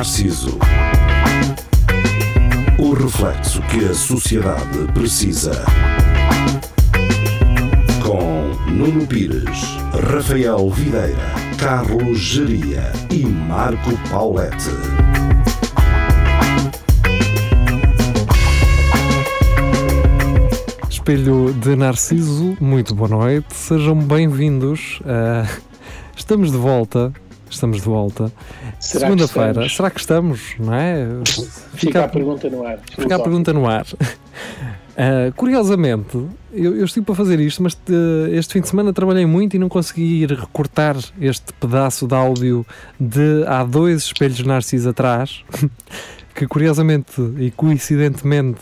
Narciso. O reflexo que a sociedade precisa. Com Nuno Pires, Rafael Videira, Carlos Geria e Marco Paulette. Espelho de Narciso, muito boa noite, sejam bem-vindos. Estamos de volta. Segunda-feira. Será que estamos? Não é? Fica a pergunta no ar. Fica a pergunta no ar. Curiosamente, eu estive para fazer isto, mas este fim de semana trabalhei muito e não consegui ir recortar este pedaço de áudio de há dois espelhos Narciso atrás, que curiosamente e coincidentemente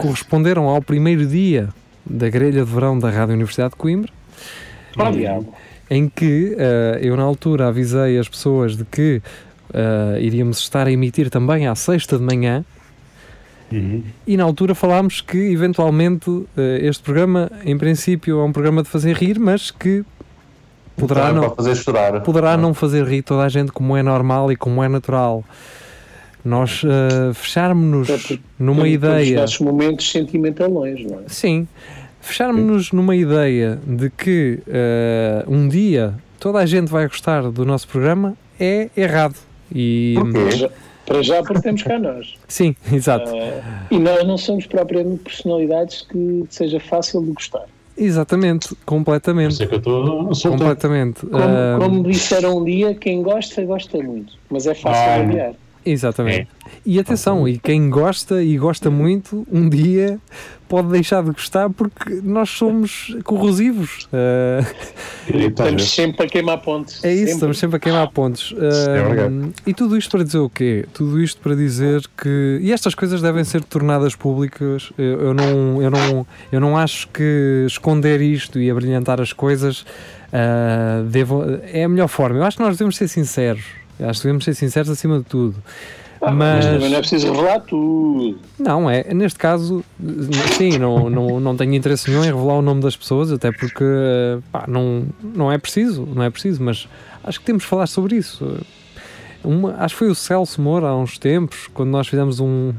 corresponderam ao primeiro dia da grelha de verão da Rádio Universidade de Coimbra. Em que eu na altura avisei as pessoas de que iríamos estar a emitir também à sexta de manhã. Uhum. E na altura falámos que eventualmente este programa em princípio é um programa de fazer rir, mas que poderá não fazer chorar, poderá não fazer rir toda a gente, como é normal e como é natural. Nós fecharmos-nos numa ideia, nos nossos momentos sentimentalões, não é? Sim. Fecharmos-nos numa ideia de que um dia toda a gente vai gostar do nosso programa é errado. E para já porque temos cá nós. Sim, exato. E nós não somos propriamente personalidades que seja fácil de gostar. Exatamente, completamente. Por isso é que eu estou soltando. Completamente. Como disseram um dia, quem gosta, gosta muito. Mas é fácil de olhar. Exatamente. É. E atenção, e quem gosta e gosta muito, um dia pode deixar de gostar porque nós somos corrosivos. Estamos sempre a queimar pontos. É isso, estamos sempre a queimar pontos. E tudo isto para dizer o quê? Tudo isto para dizer que... E estas coisas devem ser tornadas públicas. Eu não acho que esconder isto e abrilhantar as coisas é a melhor forma. Eu acho que nós devemos ser sinceros. Acho que devemos ser sinceros acima de tudo. Mas também não é preciso revelar tudo. Não, é. Neste caso, sim, não tenho interesse nenhum em revelar o nome das pessoas, até porque não é preciso, mas acho que temos de falar sobre isso. Acho que foi o Celso Moura há uns tempos, quando nós fizemos um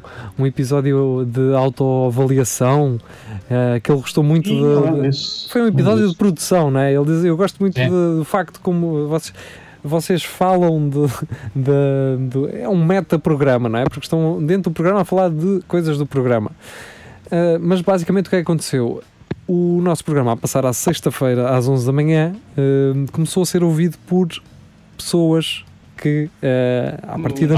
episódio de autoavaliação, que ele gostou muito foi um episódio de produção, não é? Ele dizia, eu gosto muito do facto como vocês falam de é um meta-programa, não é? Porque estão dentro do programa a falar de coisas do programa. Mas basicamente o que é que aconteceu? O nosso programa, a passar à sexta-feira às 11 da manhã, começou a ser ouvido por pessoas que à partida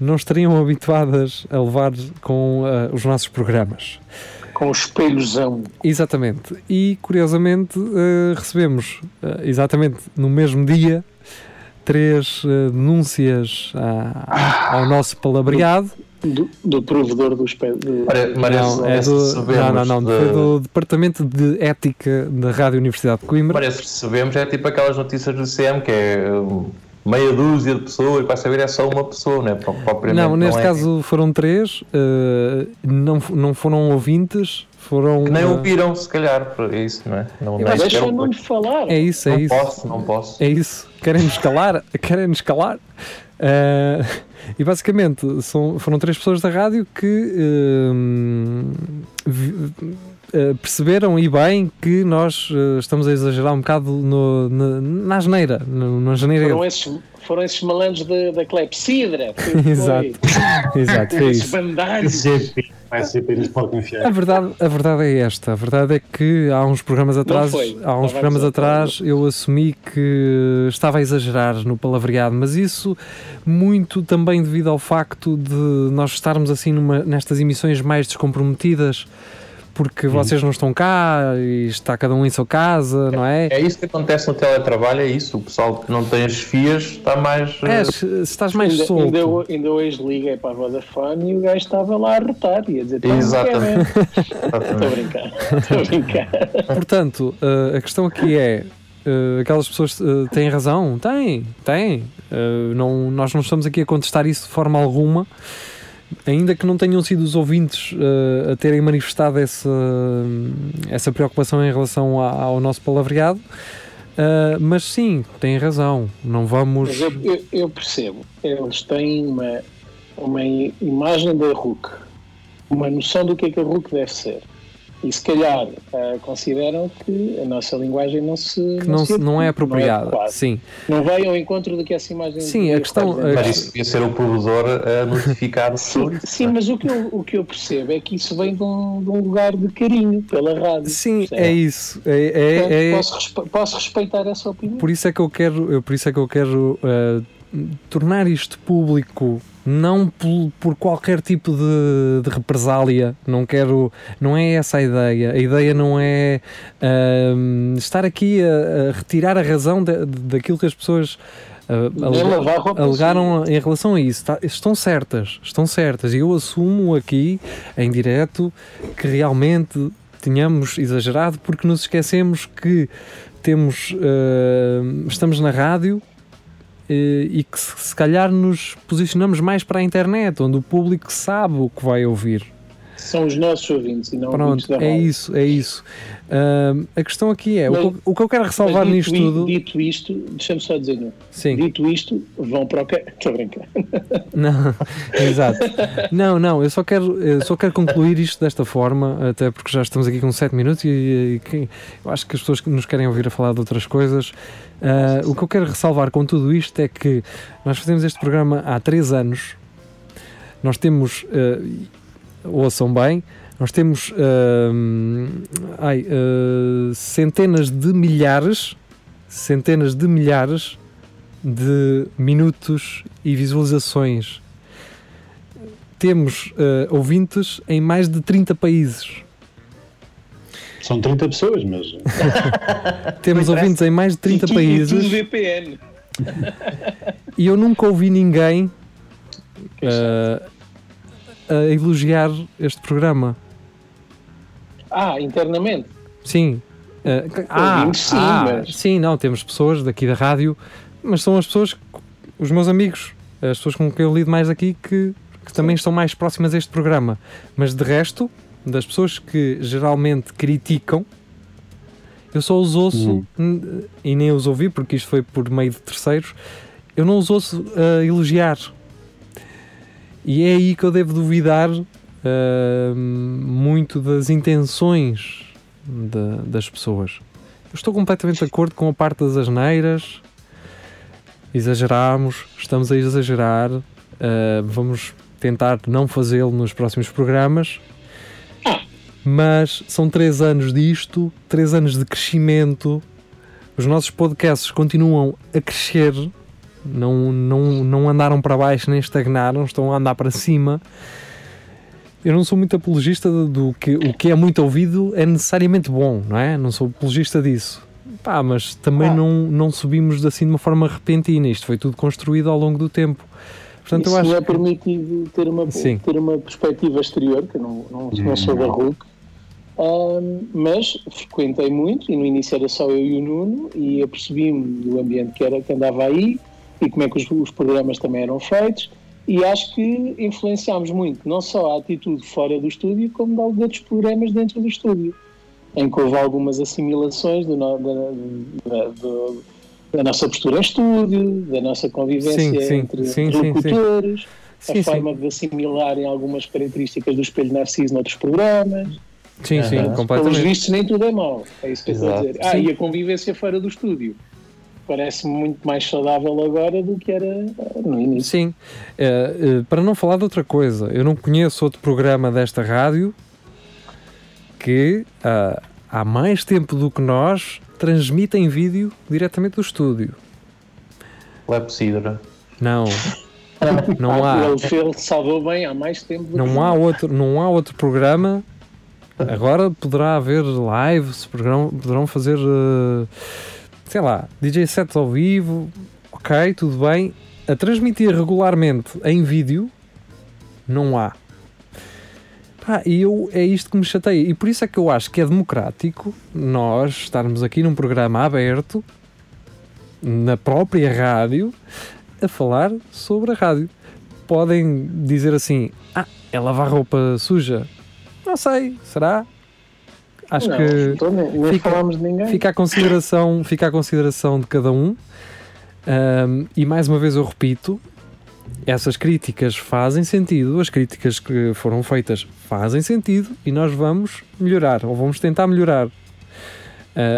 não estariam habituadas a levar com os nossos programas. Com o espelhozão. Exatamente. E, curiosamente, recebemos, exatamente no mesmo dia, 3 denúncias ao nosso palavreado. Do provedor do espelho. Foi do Departamento de Ética da Rádio Universidade de Coimbra. Parece que recebemos, é tipo aquelas notícias do CM, que é... meia dúzia de pessoas, para saber é só uma pessoa, não é? Não, neste caso foram 3, não foram ouvintes, foram... Que nem ouviram, se calhar, é isso, não é? Deixam-me falar. É isso, é isso. Não posso. É isso, querem-nos calar. E basicamente foram 3 pessoas da rádio que perceberam, e bem, que nós estamos a exagerar um bocado na asneira. Foram esses malandros da Clepsidra. Exato, é isso. A verdade é esta. A verdade é que há uns programas atrás, eu assumi que estava a exagerar no palavreado, mas isso muito também devido ao facto de nós estarmos assim nestas emissões mais descomprometidas, porque vocês não estão cá e está cada um em sua casa, não é? É isso que acontece no teletrabalho, é isso. O pessoal que não tem as FIAs está mais... se estás mais solto. Ainda hoje liguei para a Vodafone e o gajo estava lá a rotar e a dizer... Exatamente. Estou a brincar. Portanto, a questão aqui é... aquelas pessoas têm razão? Têm. Nós não estamos aqui a contestar isso de forma alguma. Ainda que não tenham sido os ouvintes a terem manifestado essa preocupação em relação ao nosso palavreado, Mas sim, tem razão, não vamos... Eu percebo, eles têm uma imagem da RUC, uma noção do que a RUC deve ser, e se calhar consideram que a nossa linguagem não é apropriada, não é, sim. Não vai ao encontro do que essa imagem... Sim, a questão... Mas isso devia ser o produtor a notificar sobre isso. Sim, mas o que eu percebo é que isso vem de um lugar de carinho pela rádio. Sim, certo? É isso. Posso respeitar essa opinião. Por isso é que eu quero, tornar isto público... Não por qualquer tipo de represália, não é essa a ideia. A ideia não é estar aqui a retirar a razão daquilo que as pessoas alegaram em relação a isso. Estão certas. E eu assumo aqui, em direto, que realmente tínhamos exagerado, porque nos esquecemos que estamos na rádio, e que se calhar nos posicionamos mais para a internet, onde o público sabe o que vai ouvir. São os nossos ouvintes e não os da rádio. É isso. A questão aqui é, mas, o que eu quero ressalvar nisto tudo... Dito isto, deixa-me só dizer, não. Sim. Dito isto, vão para o quê? Estou a brincar. Não, exato. Não, eu só quero concluir isto desta forma, até porque já estamos aqui com 7 minutos e eu acho que as pessoas que nos querem ouvir a falar de outras coisas... o que eu quero ressalvar com tudo isto é que nós fazemos este programa há 3 anos, nós temos... ouçam bem, nós temos centenas de milhares de minutos e visualizações. Temos ouvintes em mais de 30 países. São 30 pessoas, mas... Temos ouvintes em mais de 30 países. Tudo VPN. E eu nunca ouvi ninguém... a elogiar este programa. Internamente? Sim. Sim, não, temos pessoas daqui da rádio, mas são as pessoas, os meus amigos, as pessoas com quem eu lido mais aqui, que também estão mais próximas a este programa. Mas de resto, das pessoas que geralmente criticam, eu só os ouço, e nem os ouvi, porque isto foi por meio de terceiros, eu não os ouço a elogiar. E é aí que eu devo duvidar muito das intenções das pessoas. Eu estou completamente de acordo com a parte das asneiras. Exageramos, estamos a exagerar. Vamos tentar não fazê-lo nos próximos programas. Mas são 3 anos disto, 3 anos de crescimento. Os nossos podcasts continuam a crescer. Não andaram para baixo nem estagnaram, estão a andar para cima. Eu não sou muito apologista do que o que é muito ouvido é necessariamente bom, não é? Não sou apologista disso. Mas também não subimos assim de uma forma repentina. Isto foi tudo construído ao longo do tempo. Portanto, isso eu acho não é permitido ter uma perspectiva exterior, que eu não sou da RUC. Mas frequentei muito, e no início era só eu e o Nuno, e apercebi-me do ambiente que andava aí, e como é que os programas também eram feitos, e acho que influenciámos muito, não só a atitude fora do estúdio, como de outros programas dentro do estúdio, em que houve algumas assimilações da nossa postura em estúdio, da nossa convivência entre locutores, forma de assimilar em algumas características do Espelho Narciso noutros programas. Sim, completamente. Pelos vistos nem tudo é mau, é isso que eu estou a dizer. E a convivência fora do estúdio parece-me muito mais saudável agora do que era no início. Sim, para não falar de outra coisa, eu não conheço outro programa desta rádio que há mais tempo do que nós transmita em vídeo diretamente do estúdio. Clepsidra. Não há. Ele salvou bem há mais tempo do que nós. Não há outro programa. Agora poderá haver lives, poderão fazer, DJ sets ao vivo, ok, tudo bem. A transmitir regularmente em vídeo, não há. É isto que me chateia. E por isso é que eu acho que é democrático nós estarmos aqui num programa aberto, na própria rádio, a falar sobre a rádio. Podem dizer assim, é lavar roupa suja. Não sei, será? acho não, que nem falámos de ninguém. Fica à consideração de cada um. E mais uma vez eu repito, essas críticas fazem sentido, as críticas que foram feitas fazem sentido e nós vamos melhorar, ou vamos tentar melhorar.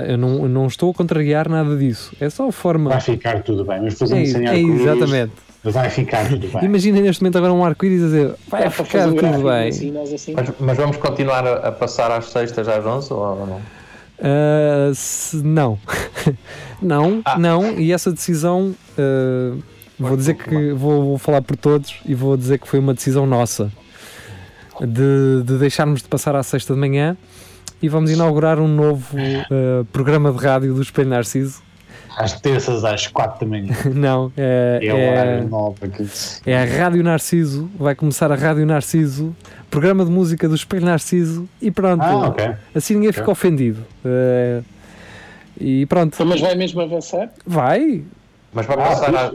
Eu não estou a contrariar nada disso, é só a forma... Vai ficar tudo bem, mas fazendo sem arco-íris, exatamente. Vai ficar tudo bem. Imaginem neste momento agora um arco-íris a dizer, vai ficar tudo bem. Assim. Mas vamos continuar a passar às sextas às 11 ou não? Não. não, e essa decisão... vou dizer que vou falar por todos e vou dizer que foi uma decisão nossa de deixarmos de passar à sexta de manhã e vamos inaugurar um novo programa de rádio do Espelho Narciso às terças às 4 da manhã. Não, é a Rádio Narciso, vai começar a Rádio Narciso, programa de música do Espelho Narciso e pronto, assim ninguém fica ofendido. E pronto. Mas vai mesmo avançar? Vai. Mas vai passar,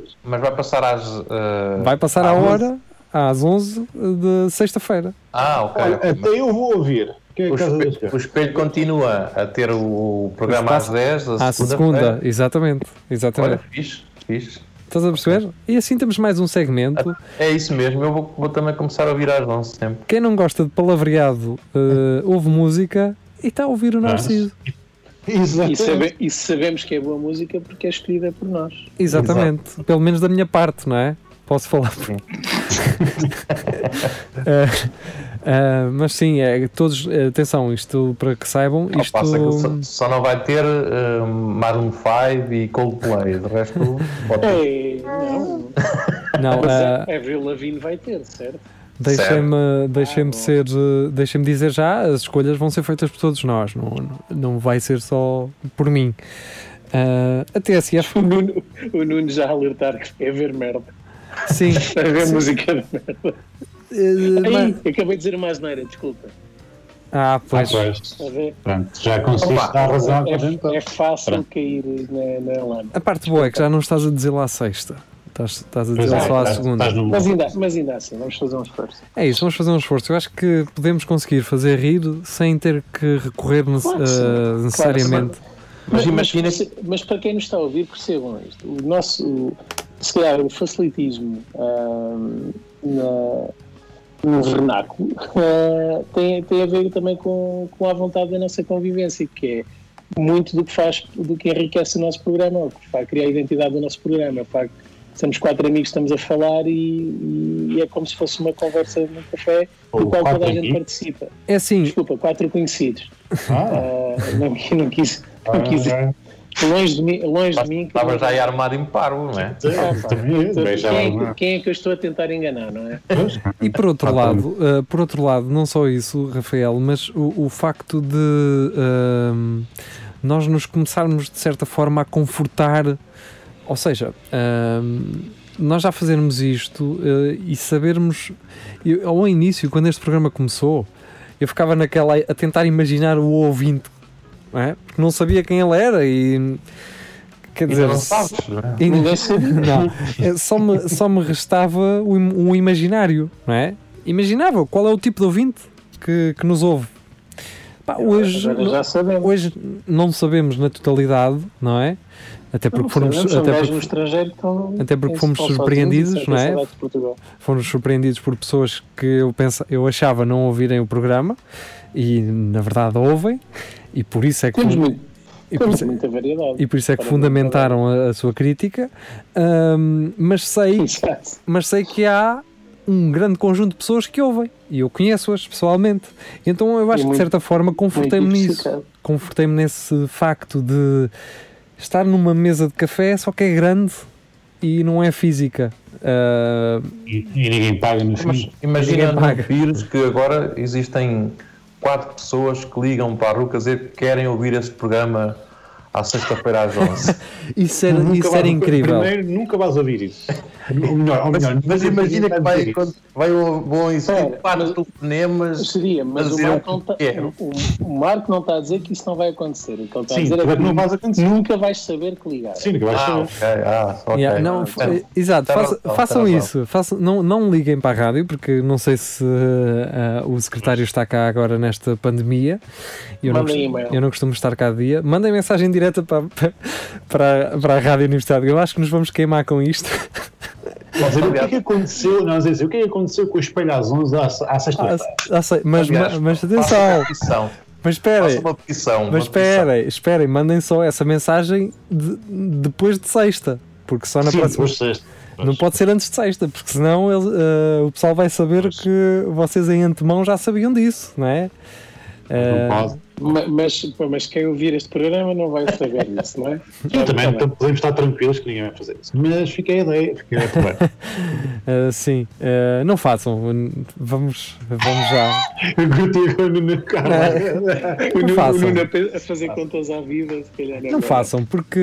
vai passar à hora, às 11 de sexta-feira. Ah, ok. Olha, até eu vou ouvir. O Espelho continua a ter o programa às 10, à segunda. Exatamente. Olha, fixe. Estás a perceber? E assim temos mais um segmento. É isso mesmo, eu vou também começar a ouvir às 11 sempre. Quem não gosta de palavreado, ouve música e está a ouvir o Narciso. E sabemos que é boa música porque é escolhida por nós. Exatamente. Exato. Pelo menos da minha parte, não é? Posso falar por mim. Mas sim, todos, atenção, isto para que saibam. Isto... Só não vai ter Maroon 5 e Coldplay, do resto pode ter. Ei, não. Avril Lavigne vai ter, certo? Deixem-me dizer já, as escolhas vão ser feitas por todos nós, não vai ser só por mim. A TSF... O Nuno já a alertar que é ver merda. Sim. É ver música de merda. Acabei de dizer uma asneira, desculpa. Pois. Já conseguiste dar razão. É fácil cair na lama. A parte boa é que já não estás a dizer lá à sexta. Estás a dizer só à segunda. Mas ainda assim, vamos fazer um esforço. É isso, vamos fazer um esforço. Eu acho que podemos conseguir fazer rir sem ter que recorrer necessariamente. Mas para quem nos está a ouvir, percebam isto. Se calhar o facilitismo no vernáculo tem a ver também com a vontade da nossa convivência, que é muito do que enriquece o nosso programa, ou que cria a identidade do nosso programa, Somos quatro amigos, estamos a falar e é como se fosse uma conversa num café do qual toda a gente participa. É assim. Desculpa, quatro conhecidos. Não quis. Longe de mim. Estavas já aí armado em parvo, não é? Quem é que eu estou a tentar enganar, não é? E por outro lado, não só isso, Rafael, mas o facto de nós nos começarmos de certa forma a confortar. Ou seja, nós já fazermos isto e sabermos... Ao início, quando este programa começou, eu ficava a tentar imaginar o ouvinte, não é? Porque não sabia quem ele era e... Quer dizer, não sabes, não é? Só me restava um imaginário, não é? Imaginava qual é o tipo de ouvinte que nos ouve. Hoje não sabemos na totalidade, não é? Até porque fomos surpreendidos, não é? Fomos surpreendidos por pessoas que eu achava não ouvirem o programa e na verdade ouvem, e por isso é que fundamentaram a sua crítica, mas sei que há um grande conjunto de pessoas que ouvem e eu conheço-as pessoalmente, então eu acho que de certa forma confortei-me nisso, confortei-me nesse facto de estar numa mesa de café, só que é grande e não é física. E ninguém paga no fim. Imagina no Pires que agora existem 4 pessoas que ligam para a Ruca dizer que querem ouvir este programa à sexta-feira às 11. Isso era incrível. Primeiro, nunca vais ouvir isso. Ou melhor, mas imagina que vai quando vai o bom ensaio para os telefonemas. Seria, mas o Marco não está a dizer que isso não vai acontecer. O que ele está a dizer é que nunca vais saber que ligar. Sim, nunca vais saber. Exato, façam isso. Não liguem para a rádio, porque não sei se o secretário está cá agora nesta pandemia. Eu não costumo estar cá de dia. Mandem mensagem direta para a Rádio Universidade. Eu acho que nos vamos queimar com isto. O que é que aconteceu com o espelho às 11 à sexta-feira? Mas atenção. Mas esperem, mandem só essa mensagem depois de sexta, porque só na próxima. Não pode ser antes de sexta, porque senão o pessoal vai saber que vocês em antemão já sabiam disso, não é? Mas quem ouvir este programa não vai saber isso, não é? Também, então podemos estar tranquilos que ninguém vai fazer isso. Mas fiquei a ideia, sim, não façam. Vamos já. O Nuno a fazer contas à vida, se calhar. Não façam, porque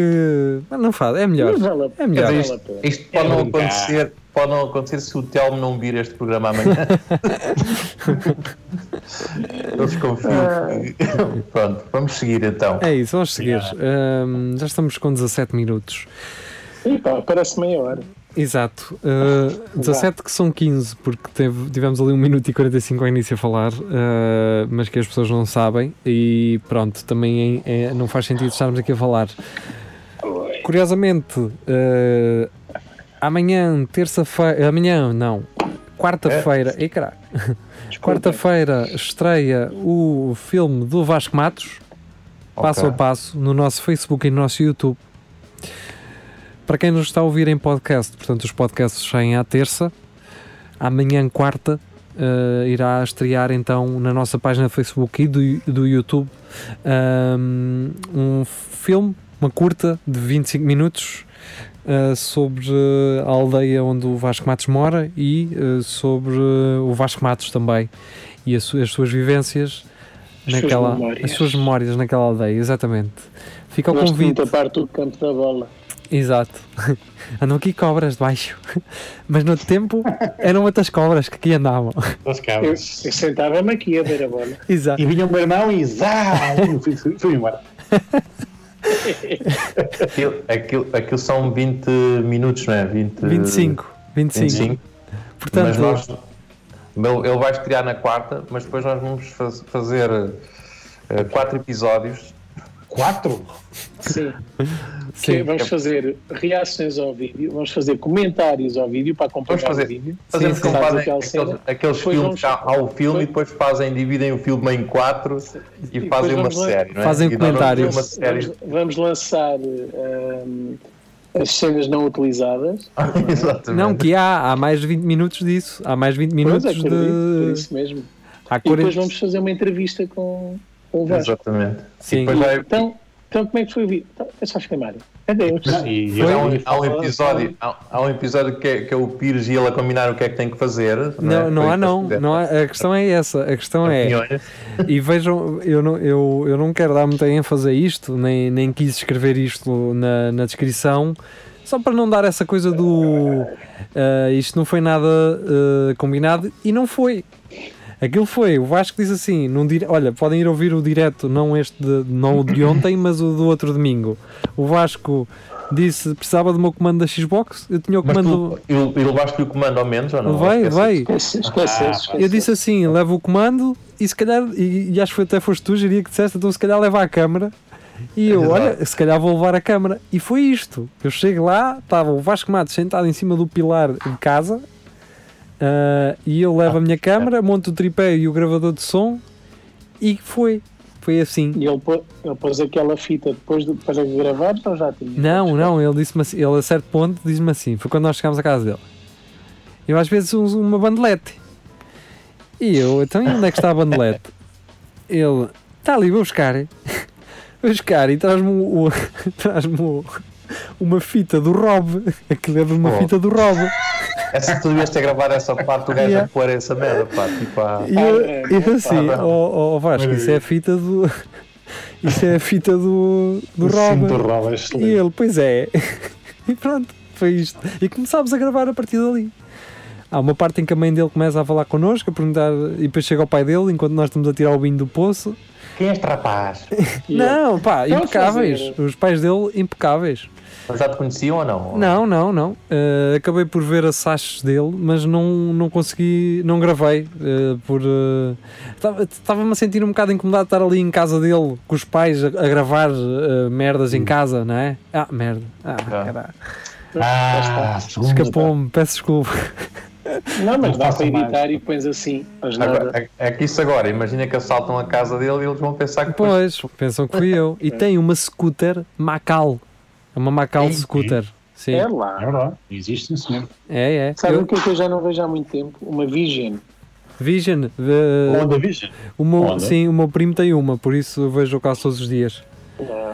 é melhor. É melhor. Isto pode não acontecer. Pode não acontecer se o Telmo não vir este programa amanhã. Eu desconfio. Pronto, vamos seguir então. É isso, vamos seguir. Já estamos com 17 minutos. Epa, parece meia hora. Exato. 17 que são 15, porque tivemos ali 1 minuto e 45 ao início a falar, mas que as pessoas não sabem. E pronto, também não faz sentido estarmos aqui a falar. Curiosamente... quarta-feira. Quarta-feira estreia o filme do Vasco Matos, passo a passo, no nosso Facebook e no nosso YouTube. Para quem nos está a ouvir em podcast, portanto, os podcasts saem à terça. Amanhã, quarta, irá estrear então na nossa página do Facebook e do YouTube um filme, uma curta de 25 minutos. Sobre a aldeia onde o Vasco Matos mora e sobre o Vasco Matos também e as suas vivências, as suas memórias naquela aldeia, exatamente. Fica o convite. Muita parte do campo da bola. Exato. Andam aqui cobras de baixo, mas no tempo eram outras cobras que aqui andavam. Eu sentava-me aqui a ver a bola. Exato. E vinha o meu irmão e fui embora. Aquilo são 20 minutos, não é? 25. Portanto, mas ele vai estrear na quarta, mas depois nós vamos fazer 4 episódios. 4? Sim. Vamos fazer reações ao vídeo, vamos fazer comentários ao vídeo para acompanhar o vídeo. Fazemos como fazem aqueles filmes ao filme e depois dividem o filme em 4 e fazem uma série, não é? Fazem comentários. Vamos lançar as cenas não utilizadas. Exatamente. Não, que há mais de 20 minutos disso. Há mais 20 minutos de... Isso mesmo. E depois vamos fazer uma entrevista com... Exatamente. Sim. Então como é que foi o vídeo? Só filmar. Adeus. Há um episódio que é o Pires e ele a combinar o que é que tem que fazer. Não há. A questão é essa. A questão é. E vejam, eu não quero dar muita ênfase a isto, nem quis escrever isto na descrição. Só para não dar essa coisa do isto não foi nada combinado, e não foi. Aquilo foi, o Vasco diz assim, olha, podem ir ouvir o direto, não o de ontem, mas o do outro domingo. O Vasco disse, precisava do meu comando da Xbox, eu tinha o comando... E levaste-lhe o comando ao menos, ou não? Esquece. Eu disse assim, levo o comando e se calhar, e acho que até foste tu, Geria, que disseste, então se calhar leva a câmara. E eu, olha, se calhar vou levar a câmara. E foi isto, eu chego lá, estava o Vasco Matos sentado em cima do pilar de casa... e eu levo a minha câmara, monto o tripé e o gravador de som e foi assim. E ele pôs aquela fita depois para gravar ou já tinha? Não, ele disse-me assim, ele a certo ponto diz-me assim, foi quando nós chegámos à casa dele, eu às vezes uso uma bandelete e eu, então e onde é que está a bandelete? Ele, está ali, vou buscar e traz-me uma fita do Rob, aquilo é de uma fita do Rob. Se tu devias ter gravado essa parte, o gajo a pôr essa merda, pá, tipo a... Eu assim, Vasco, isso é a fita do... Isso é a fita do Rob. E ele, pois é. E pronto. foi isto. E começámos a gravar a partir dali. Há uma parte em que a mãe dele começa a falar connosco, a perguntar, e depois chega ao pai dele, enquanto nós estamos a tirar o vinho do poço. Quem é este rapaz? Não, pá, impecáveis. Os pais dele, impecáveis. Mas já te conheciam ou não? Não, não, não. Acabei por ver a Sasha dele, mas não consegui, não gravei. Estava-me a sentir um bocado incomodado de estar ali em casa dele, com os pais, a gravar merdas em casa, não é? Ah, merda. Ah, caralho. Ah, escapou-me, peço desculpa. Não, mas dá para editar mais. E pões assim. Agora, é que isso agora, imagina que assaltam a casa dele e eles vão pensar que... Pois, pensam que fui eu. E tem uma scooter Macal. É uma Macal scooter. Sim. É lá. É lá. Existe, sim, senhor. É. Sabe o que eu já não vejo há muito tempo? Uma Vision. Vision? Honda Vision? Sim, o meu primo tem uma, por isso eu vejo o caso todos os dias.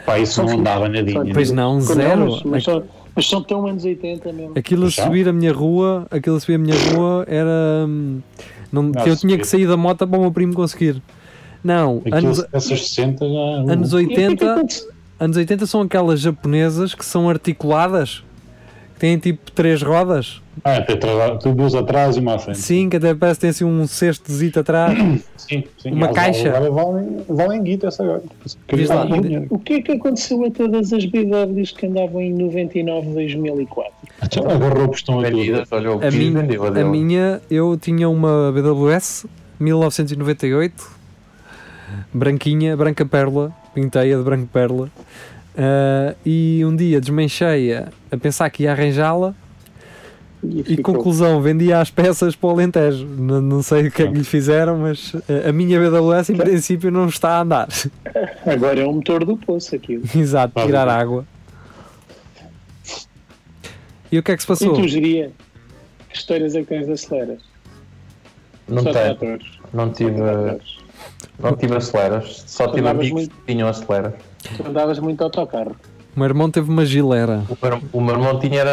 Pá, isso não dava nadinha. Pois não, zero. Mas são tão anos 80 mesmo. Aquilo a subir a minha rua era... eu tinha que sair da moto para o meu primo conseguir. Não, anos 80... Anos 80 são aquelas japonesas que são articuladas, que têm tipo 3 rodas. Ah, tem 2 atrás e uma à frente. Sim, que até parece que tem assim um cestozito atrás. Sim. Uma caixa. Agora valem guita essa agora. O que é que aconteceu a todas as BWs que andavam em 99, 2004? Agarrou-vos estão a vida. A minha, eu tinha uma BWS 1998, branca pérola, pintei-a de branco pérola, e um dia desmanchei-a a pensar que ia arranjá-la e conclusão, vendia as peças para o Alentejo. Não sei o que é que lhe fizeram, mas a minha BWS em princípio não está a andar. Agora é um motor do poço aquilo. Exato, tirar água. E o que é que se passou? E tu, Geria, que histórias é que tens das aceleras? Não tive aceleras, só tive amigos que tinham aceleras. Tu andavas muito autocarro. O meu irmão teve uma Gilera. O meu irmão tinha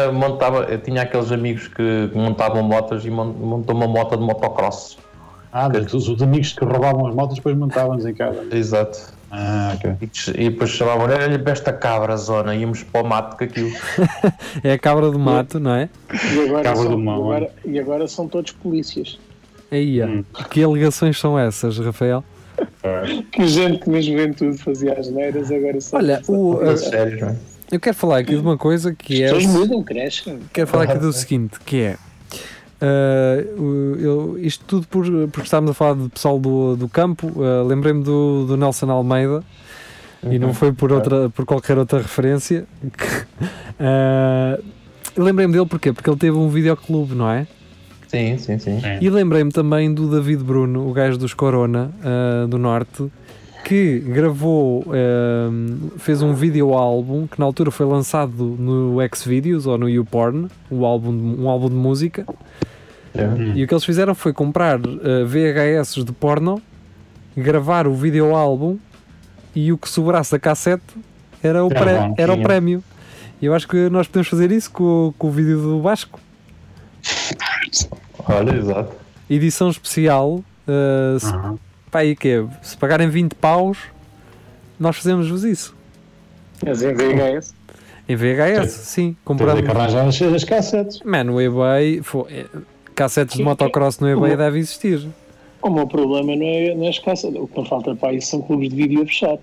aqueles amigos que montavam motas e montou uma moto de motocross. Os amigos que roubavam as motas depois montavam-nos em casa. Exato. Okay. E depois chamavam, olha para esta cabra zona, íamos para o mato com aquilo. É a cabra do mato, não é? E agora são todos polícias. Aí, que alegações são essas, Rafael? Que gente que na juventude fazia as neiras agora só. Olha, eu quero falar aqui de uma coisa que as pessoas mudam, crescem. Quero falar aqui do seguinte, que é isto tudo porque estávamos a falar do pessoal do campo. Lembrei-me do Nelson Almeida. E não foi por qualquer outra referência. Lembrei-me dele porquê? Porque ele teve um videoclube, não é? Sim. E lembrei-me também do David Bruno, o gajo dos Corona, do Norte, que gravou, fez um videoálbum que na altura foi lançado no Xvideos ou no YouPorn, um álbum de música. E o que eles fizeram foi comprar VHS de porno, gravar o videoálbum e o que sobrasse da cassete era o prémio. E eu acho que nós podemos fazer isso com o vídeo do Vasco. Olha, exato. Edição especial. Se pagarem 20 paus, nós fazemos-vos isso. Mas em VHS? Em VHS, sim. Compramos. Tem que arranjar as cassetes. Mano, o eBay. Cassetes de motocross no eBay deve existir. O meu problema não é nas cassetes. O que não falta para isso são clubes de vídeo a fechar.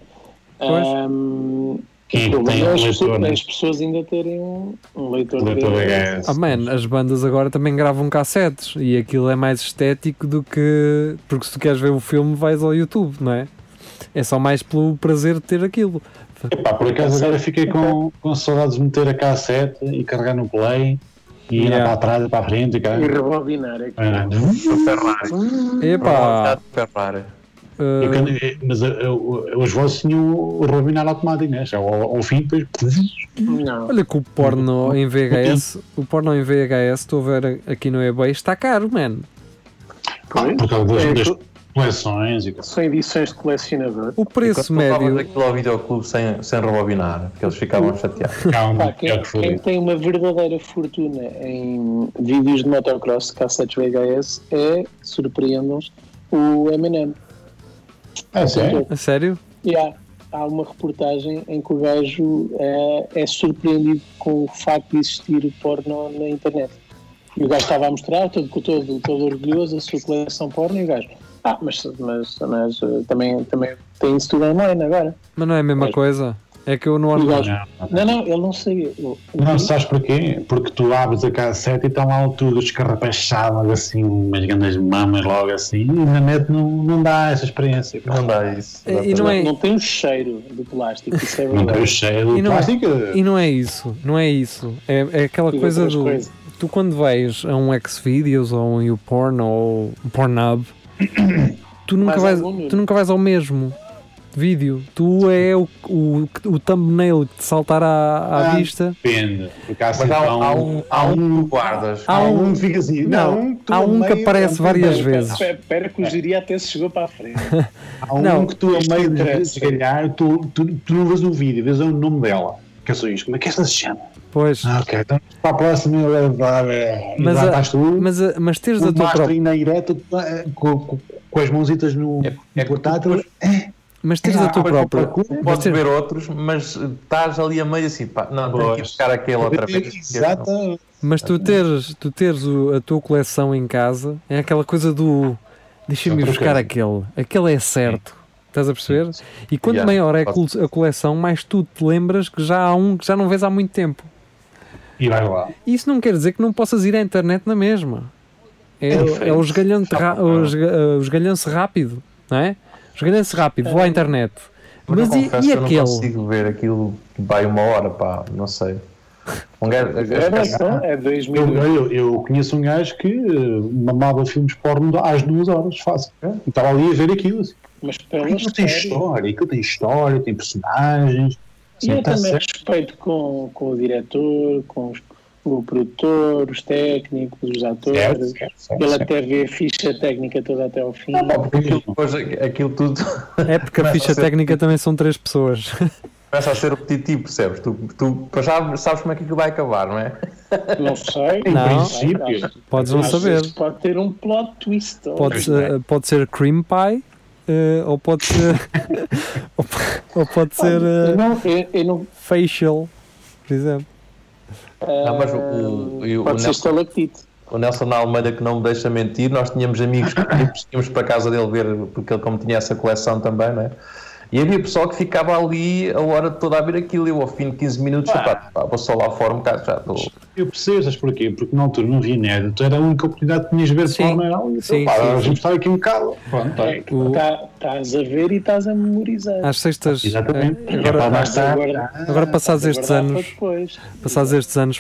As pessoas ainda terem um leitor VHS. As bandas agora também gravam cassetes e aquilo é mais estético do que... Porque se tu queres ver o filme vais ao YouTube, não é? É só mais pelo prazer de ter aquilo. Epá, por acaso agora fiquei com saudades de meter a cassete e carregar no play e ir para trás e para a frente e rebobinar aquilo. Ferrari. Mas os vossos tinham o rebobinar automático, né? Ao fim depois. Não. Olha que o porno em VHS, estou a ver aqui no eBay, está caro, mano. Por causa das coleções e são edições de colecionador. O preço médio daquilo ao videoclube sem rebobinar, porque eles ficavam chateados. Quem tem uma verdadeira fortuna em vídeos de motocross, cassetes VHS, surpreendam-nos, o Eminem. A sério? Yeah. há uma reportagem em que o gajo é surpreendido com o facto de existir porno na internet. E o gajo estava a mostrar, todo orgulhoso, a sua coleção porno, e o gajo... Ah, mas também tem-se tudo online agora. Mas não é a mesma coisa? É que eu não... Não, ele não sabia. Não, sabes porquê? Porque tu abres a cassete e estão lá tudo escarrapachadas, assim, umas grandes mamas logo assim, e na net não dá essa experiência. Não dá isso. E não, é... não tem o cheiro do plástico, isso é verdade. Não tem o cheiro do plástico. E não é isso, É aquela e coisa do... Coisas. Tu quando vais a um Xvideos ou um YouPorn ou um Pornhub, tu nunca vais ao mesmo vídeo, tu é o thumbnail que te saltar à vista. Depende, porque há sempre há um que guardas, há um que fica assim, há um que aparece várias vezes. Espera que o Geria até se chegou para a frente. há um que tu a meio de se calhar, tu não vês o vídeo, vês o nome dela, que é só isto, como é que esta se chama? Pois. Ok, então para a próxima mas teres a tua própria na direta com as mãozitas no portátil. Mas tens a tua própria. Podes ver outros, mas estás ali a meio assim, pá, não, tenho que buscar aquele outra vez. Exato. Mas tu teres a tua coleção em casa, é aquela coisa do deixa-me buscar aquele é certo. Estás a perceber? E quanto maior é a coleção, mais tu te lembras que já há um que já não vês há muito tempo. E vai lá. Isso não quer dizer que não possas ir à internet na mesma. É o esgalhanço rápido, não é? Esgalhei-se rápido, vou à internet. Mas confesso, e aquele? Eu não consigo ver aquilo, vai uma hora, pá, não sei. Um gajo, é 2 minutos. Eu conheço um gajo que mamava filmes porno às 2 horas, fácil. Estava ali a ver aquilo. Assim. Mas aquilo tem história, tem personagens. E eu também respeito com o diretor, com o produtor, os técnicos, os atores, certo. Até vê a ficha técnica toda até ao fim. Aquilo tudo... É porque a ficha técnica também são 3 pessoas. Começa a ser repetitivo, percebes? Tu já sabes como é que aquilo vai acabar, não é? Não sei. Em princípio. Podes não saber. Pode ter um plot twist. Pode ser cream pie. Ou pode ser... ou pode ser... facial, por exemplo. Não, mas o Nelson Almeida, que não me deixa mentir, nós tínhamos amigos que íamos para a casa dele ver, porque ele, como tinha essa coleção também, não é? E havia pessoal que ficava ali a hora toda a ver aquilo, eu ao fim de 15 minutos, vou só lá fora um bocado, já estou... Eu percebo, sabes porquê? Porque na altura não vi nada, era a única oportunidade que tinhas de ver de forma geral, então estar aqui um bocado. Estás a ver e estás a memorizar. Às sextas... Exatamente. Agora passados estes anos,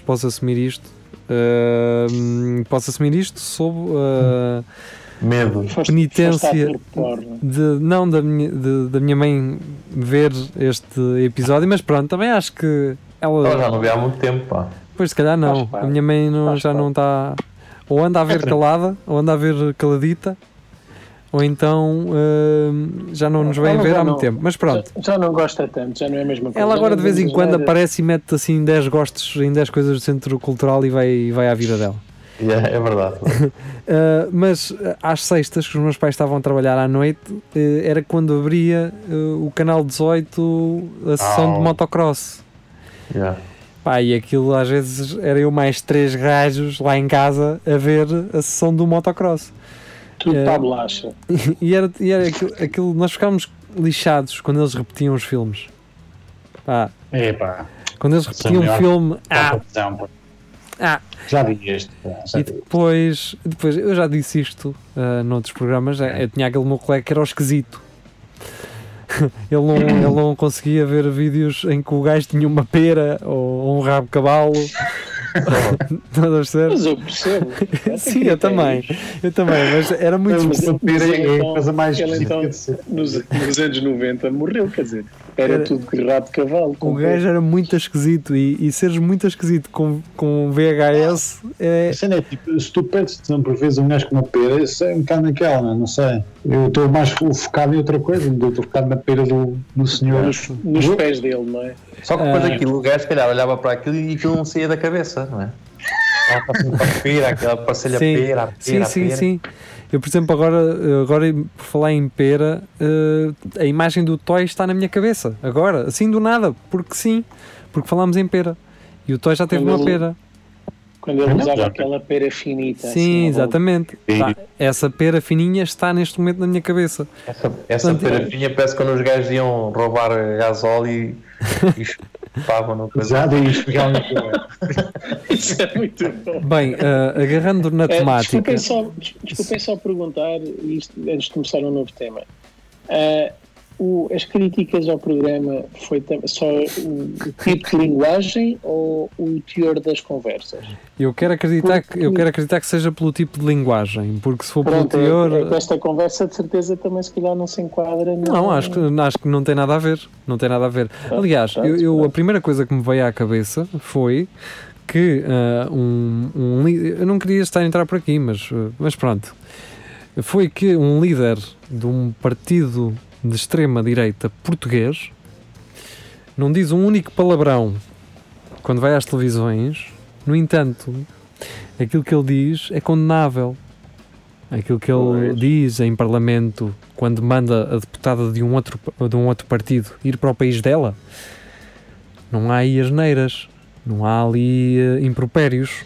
posso assumir isto, sob... medo, penitência da minha mãe ver este episódio, mas pronto, também acho que ela já não vê há muito tempo, pá. Pois, se calhar não, a minha mãe não está, ou anda a ver calada, ou anda a ver caladita, ou então já não nos vem ver há muito tempo, mas pronto. Já não gosta tanto, já não é a mesma coisa. Ela agora de vez em quando aparece e mete assim 10 gostos em 10 coisas do centro cultural e vai à vida dela. É verdade. Mas às sextas, que os meus pais estavam a trabalhar à noite, era quando abria o canal 18, a sessão de motocross. Pá, e aquilo às vezes era eu mais 3 gajos lá em casa a ver a sessão do motocross. Tudo para a bolacha. E era aquilo, nós ficávamos lixados quando eles repetiam os filmes. Pá. Epá. Quando eles repetiam o filme. Já vi este. E depois, eu já disse isto noutros programas, eu tinha aquele meu colega que era o esquisito. Ele não conseguia ver vídeos em que o gajo tinha uma pera ou um rabo de cavalo. Mas eu percebo. Sim, eu também, mas era muito nos anos 90 morreu, quer dizer, era tudo de rabo de cavalo. O gajo era muito esquisito e seres muito esquisito com VHS é... Isso não é tipo, se tu perdes por vezes um gajo com uma pera, isso é um bocado naquela, não sei. Eu estou mais focado em outra coisa, estou focado na pera do senhor. Nos pés dele, não é? Só que depois daquilo, o gajo, se calhar, olhava para aquilo e aquilo não saía da cabeça. Não é? Aquela parcelha pera. Sim. Eu, por exemplo, agora por falar em pera, a imagem do Toy está na minha cabeça, agora, assim do nada, porque sim, porque falámos em pera. E o Toy já teve uma pera. Quando ele usava aquela pera finita. Sim, assim, exatamente. Tá, essa pera fininha está neste momento na minha cabeça. Essa pera fininha parece quando os gajos iam roubar gasóleo e espetavam no casado e espegavam na pera. Isso é muito bom. Bem, agarrando na temática... Desculpem só perguntar, isto, antes de começar um novo tema. As críticas ao programa foi só o tipo de linguagem ou o teor das conversas? Eu quero acreditar que seja pelo tipo de linguagem, porque se for pelo teor... Esta conversa de certeza também se calhar não se enquadra... Não, acho que não tem nada a ver, Aliás, a primeira coisa que me veio à cabeça foi que eu não queria estar a entrar por aqui, mas pronto, foi que um líder de um partido de extrema-direita português não diz um único palavrão quando vai às televisões. No entanto, aquilo que ele diz é condenável. Aquilo que ele diz em parlamento, quando manda a deputada de um outro partido ir para o país dela, não há aí asneiras, não há ali impropérios,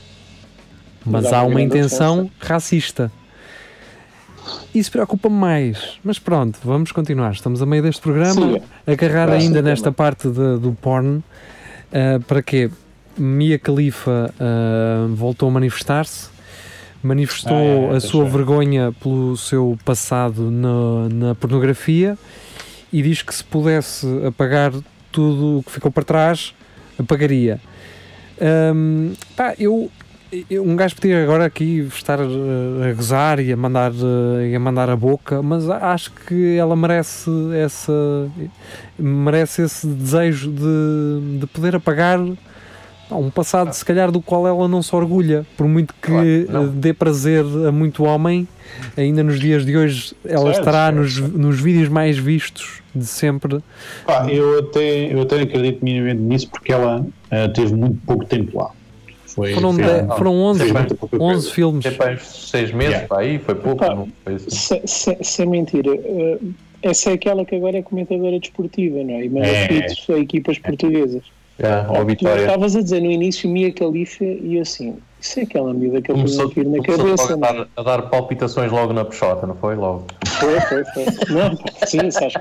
mas há uma intenção racista. Isso preocupa-me mais, mas pronto, vamos continuar, estamos a meio deste programa. Sim, agarrar ainda nesta parte do porn, para quê? Mia Khalifa voltou a manifestar-se, a sua vergonha pelo seu passado na pornografia, e diz que se pudesse apagar tudo o que ficou para trás, apagaria. Um gajo podia agora aqui estar a gozar e a mandar a boca, mas acho que ela merece esse desejo de poder apagar um passado, se calhar, do qual ela não se orgulha, por muito que dê prazer a muito homem. Ainda nos dias de hoje ela estará nos vídeos mais vistos de sempre. Eu até acredito minimamente nisso, porque ela teve muito pouco tempo lá. Foram 11 filmes. Até 6 meses, aí foi pouco. Sem mentira, essa é aquela que agora é comentadora desportiva, não é? E manda tweets a equipas portuguesas. Tu estavas a dizer no início Mia Khalifa e assim, isso é aquela miúda que eu fui na cabeça. A dar palpitações logo na peixota, não foi? Logo. Foi. Não, sim, sabes,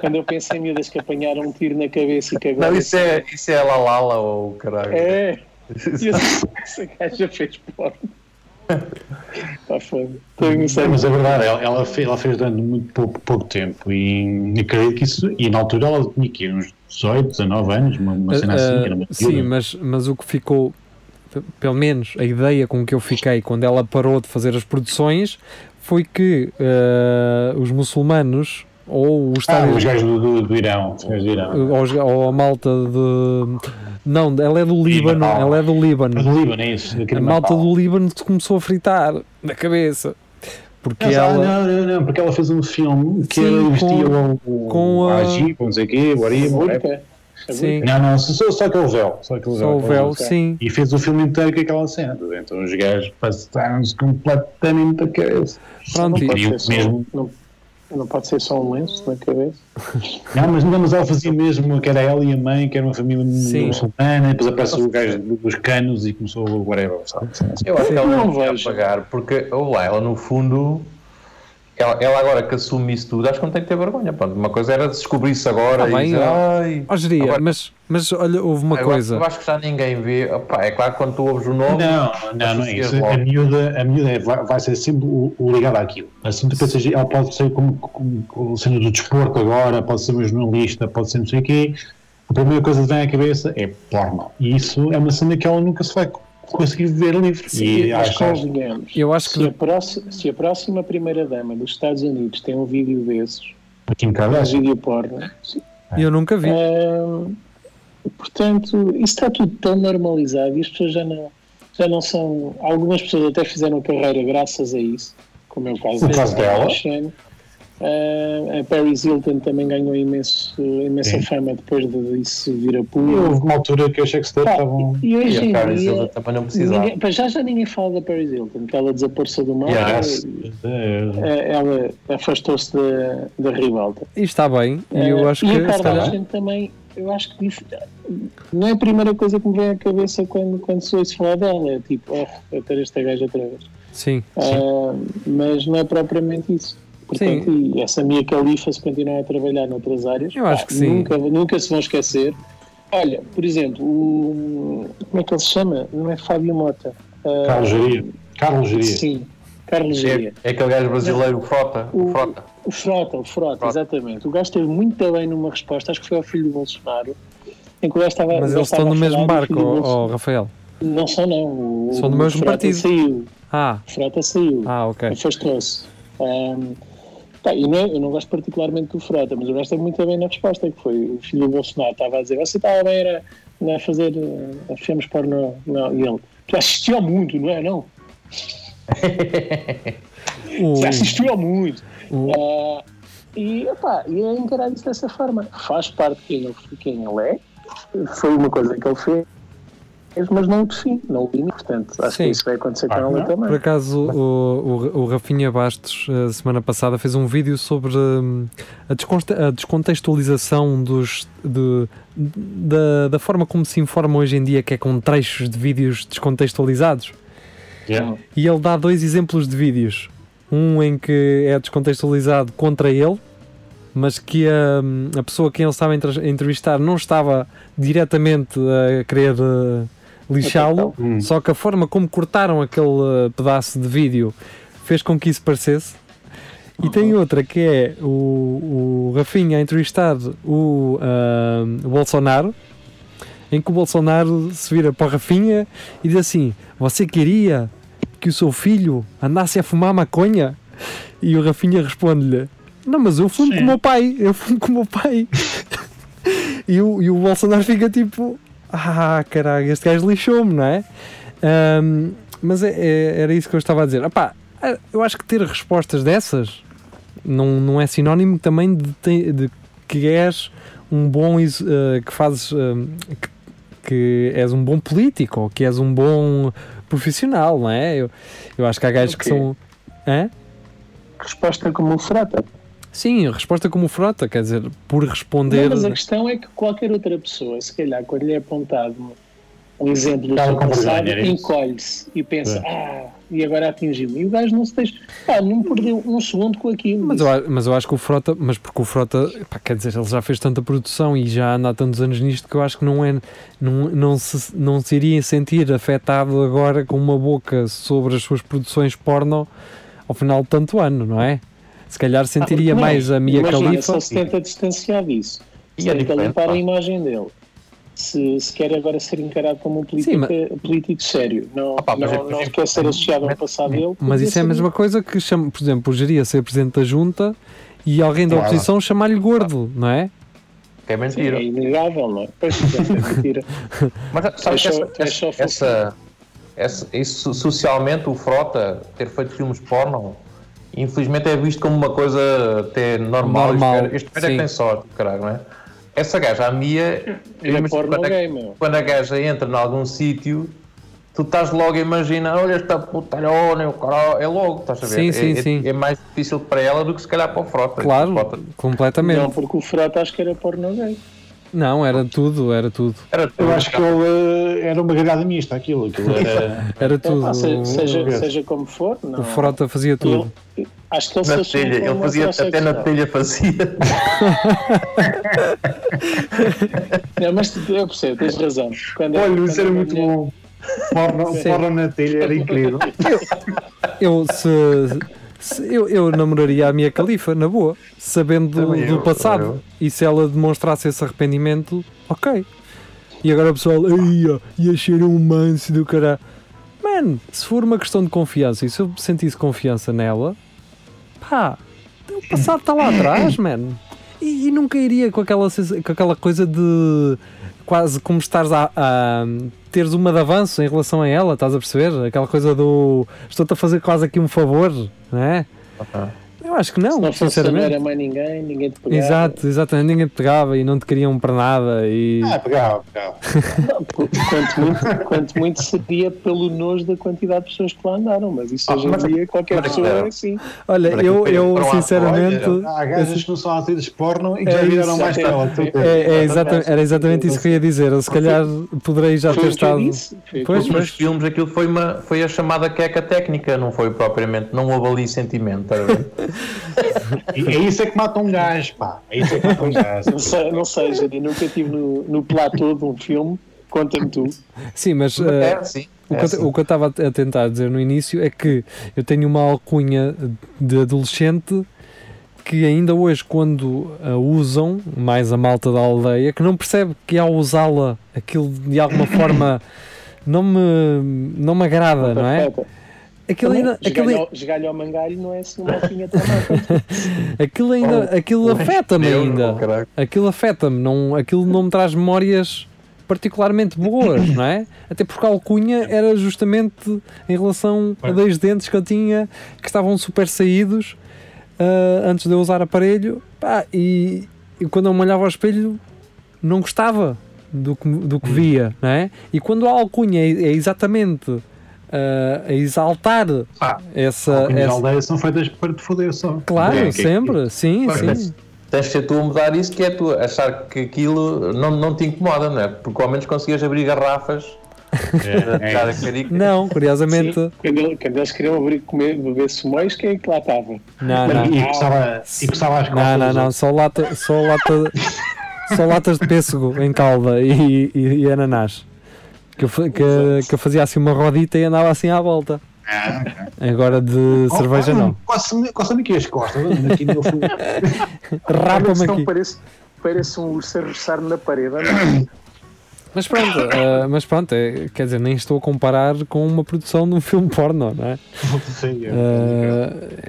quando eu pensei em miúdas que apanharam um tiro na cabeça e que agora... Não, isso é Lalala ou caralho. É... Essa gaja fez porno. Mas é verdade, ela fez durante muito pouco tempo e acredito que isso. E na altura ela tinha aqui uns 18, 19 anos, uma cena assim, era uma... Sim, mas o que ficou, pelo menos a ideia com que eu fiquei quando ela parou de fazer as produções, foi que os muçulmanos, ou os gajos do Irão, ou a malta de... Não, ela é do Líbano. Ela é do Líbano. É isso. A malta do Líbano começou a fritar na cabeça. Porque porque ela fez um filme que vestia o Aji, não sei o quê, o Arim, só aquele véu. Só o véu. E fez o filme inteiro com aquela cena. Então os gajos passaram-se completamente da cabeça. Pronto, não pode ser só um lenço na cabeça. Não, mas ela fazia mesmo, que era ela e a mãe, que era uma família muçulmana, depois aparece o gajo dos canos e começou o whatever, sabe? Eu acho que ela não vai pagar, porque ela no fundo, ela agora que assume isso tudo, acho que não tem que ter vergonha. Pronto, uma coisa era descobrir-se agora e dizer... Geria, mas olha, houve uma coisa... Eu acho que já ninguém vê... é claro que quando tu ouves o nome... Não é isso. A miúda vai ser sempre ligada àquilo. Assim tu pensas, ela pode ser como sendo do desporto agora, pode ser uma jornalista, pode ser não sei o quê. A primeira coisa que vem à cabeça é porno. E isso é uma cena que ela nunca se vai conseguir viver livre. Sim, se a próxima primeira-dama dos Estados Unidos tem um vídeo desses... Aqui em casa? Um vídeo porno. Sim. Eu nunca vi. Portanto, isso está tudo tão normalizado e as pessoas já não são... Algumas pessoas até fizeram carreira graças a isso, como é o caso dela. A Paris Hilton também ganhou imensa fama depois de isso vir a público. Houve uma altura que eu achei que estavam. E hoje em dia, a Paris Hilton também não precisava. Para já ninguém fala da Paris Hilton, porque ela desapareceu do mar. Yes. Ela afastou-se da ribalta. E está bem. Eu acho que a Carla também. Eu acho que não é a primeira coisa que me vem à cabeça quando sou isso falar dela. É tipo, eu ter esta gaja outra vez. Sim. Mas não é propriamente isso. Portanto, sim. E essa Mia Khalifa, se continuar a trabalhar noutras áreas, eu acho que sim. Nunca se vão esquecer. Olha, por exemplo, como é que ele se chama? Não é Fábio Mota? Carlos Geria. Sim, Carlos Geria. É aquele gajo brasileiro, o Frota, exatamente. O gajo esteve muito bem numa resposta, acho que foi ao filho do Bolsonaro. Em que o gajo estava, mas eles estão no mesmo barco, Rafael? Não são, não. São do mesmo partido. O Frota saiu. Ok. Afastou-se. Eu não gosto particularmente do Frota, mas eu gosto muito bem na resposta que foi. O filho do Bolsonaro estava a dizer: você estava bem a fazer filmes porno? Não. E ele: tu assistiu muito, não é? Não. Tu assistiu muito. E é encarar isso dessa forma. Faz parte de quem ele é. Foi uma coisa que ele fez, mas não o define, não o define, portanto acho que isso vai acontecer com ela também. Por acaso o Rafinha Bastos semana passada fez um vídeo sobre a descontextualização da forma como se informa hoje em dia, que é com trechos de vídeos descontextualizados. Yeah. E ele dá 2 exemplos de vídeos, um em que é descontextualizado contra ele, mas que a pessoa que ele estava a entrevistar não estava diretamente a querer lixá-lo, só que a forma como cortaram aquele pedaço de vídeo fez com que isso parecesse. E tem outra que é o Rafinha a entrevistar o Bolsonaro, em que o Bolsonaro se vira para o Rafinha e diz assim: você queria que o seu filho andasse a fumar maconha? E o Rafinha responde-lhe: não, mas eu fumo com o meu pai, e o Bolsonaro fica tipo: caralho, este gajo lixou-me, não é? Mas era isso que eu estava a dizer. Eu acho que ter respostas dessas não é sinónimo também de que és um bom que és um bom político ou que és um bom profissional, não é? Eu acho que há gajos que são... Hã? Resposta como o Frota. Sim, a resposta como o Frota, quer dizer, por responder... Não, mas a questão é que qualquer outra pessoa, se calhar, quando lhe é apontado um exemplo do seu passado, encolhe-se e pensa, e agora atingiu-me. E o gajo não se deixa... não perdeu um segundo com aquilo. Mas eu acho que o Frota... Mas porque o Frota, quer dizer, ele já fez tanta produção e já anda há tantos anos nisto que eu acho que não se iria sentir afetado agora com uma boca sobre as suas produções porno ao final de tanto ano, não é? Se calhar sentiria mais a Mia Khalifa. Imagina, só se tenta distanciar disso. Se tenta limpar a imagem dele. Se quer agora ser encarado como um político sério. Não quer ser associado ao passado dele. Mas isso é a mesma coisa que, por exemplo, o Geria ser Presidente da Junta e alguém da oposição chamar-lhe gordo, não é? É mentira. É inegável, não é? É mentira. Mas sabe que isso socialmente, o Frota ter feito filmes porno, infelizmente é visto como uma coisa até normal. Este é que tem sorte, caralho, não é? Essa gaja, a Mia, quando a gaja entra em algum sítio, tu estás logo a imaginar: olha esta putalhona, o caralho, é logo, estás a ver? Sim. É mais difícil para ela do que se calhar para o Frota. Claro, completamente. Não, porque o Frota acho que era porno gay. Não, era tudo. Eu acho que ele era uma gargada mista, aquilo era tudo. Seja como for, não. O Frota fazia tudo. Acho que ele fazia até na telha fazia. Não, mas eu percebo, tens razão. Olha, isso era muito bom. Fora na telha era incrível. Eu namoraria a Mia Khalifa, na boa, sabendo do passado. E se ela demonstrasse esse arrependimento, ok. E agora o pessoal, ia ser um manso do caralho. Mano, se for uma questão de confiança e se eu sentisse confiança nela, o passado está lá atrás, mano. E nunca iria com aquela coisa de quase como estares a teres uma de avanço em relação a ela, estás a perceber? Aquela coisa do estou-te a fazer quase aqui um favor, não é? Eu acho que não. Se não fosse a mãe, ninguém te pegava. Exato, exatamente, ninguém te pegava e não te queriam para nada. E... Ah, pegava. Não, quanto muito seria pelo nojo da quantidade de pessoas que lá andaram, mas isso hoje em dia qualquer pessoa é assim. Olha, eu sinceramente. Há gajas que não são atrizes porno e que já viraram mais tarde. Era exatamente isso que eu ia dizer. Ou se calhar poderei já ter estado. Pois, nos filmes aquilo foi a chamada queca técnica, não foi propriamente, não houve ali sentimento. É isso é que mata um gajo, pá. É isso é que mata um gajo. Não sei, Jari, nunca estive no platô de um filme, conta-me tu. Sim, mas o que eu estava a tentar dizer no início é que eu tenho uma alcunha de adolescente que ainda hoje, quando a usam, mais a malta da aldeia, que não percebe que ao usá-la aquilo de alguma forma não me agrada, não é? Aquilo ainda. Esgalho ao mangalho não é assim uma alfinha tão má. Aquilo afeta-me ainda. Aquilo afeta-me. Aquilo não me traz memórias particularmente boas, não é? Até porque a alcunha era justamente em relação a dois dentes que eu tinha que estavam super saídos antes de eu usar aparelho. Pá, e quando eu me olhava ao espelho, não gostava do que via, não é? E quando a alcunha é exatamente. A exaltar essa... aldeias são feitas para te foder só. Claro, é, sempre, é. Sim, claro. Sim. Tens de ser tu a mudar isso, que é tu achar que aquilo não te incomoda, não é? Porque ao menos conseguias abrir garrafas. Não, curiosamente. Sim, quando eles queriam abrir comer, beber sumões, quem é que lá estava? Não. E coçava as costas. Não, só lata só latas de pêssego em calda e ananás. Que eu fazia assim uma rodita e andava assim à volta. Agora de cerveja não. Coça-me aqui as costas. Aqui no fundo. Rapa-me aqui. Parece um urso a roçar na parede. Não? Mas pronto, quer dizer, nem estou a comparar com uma produção de um filme porno, não é?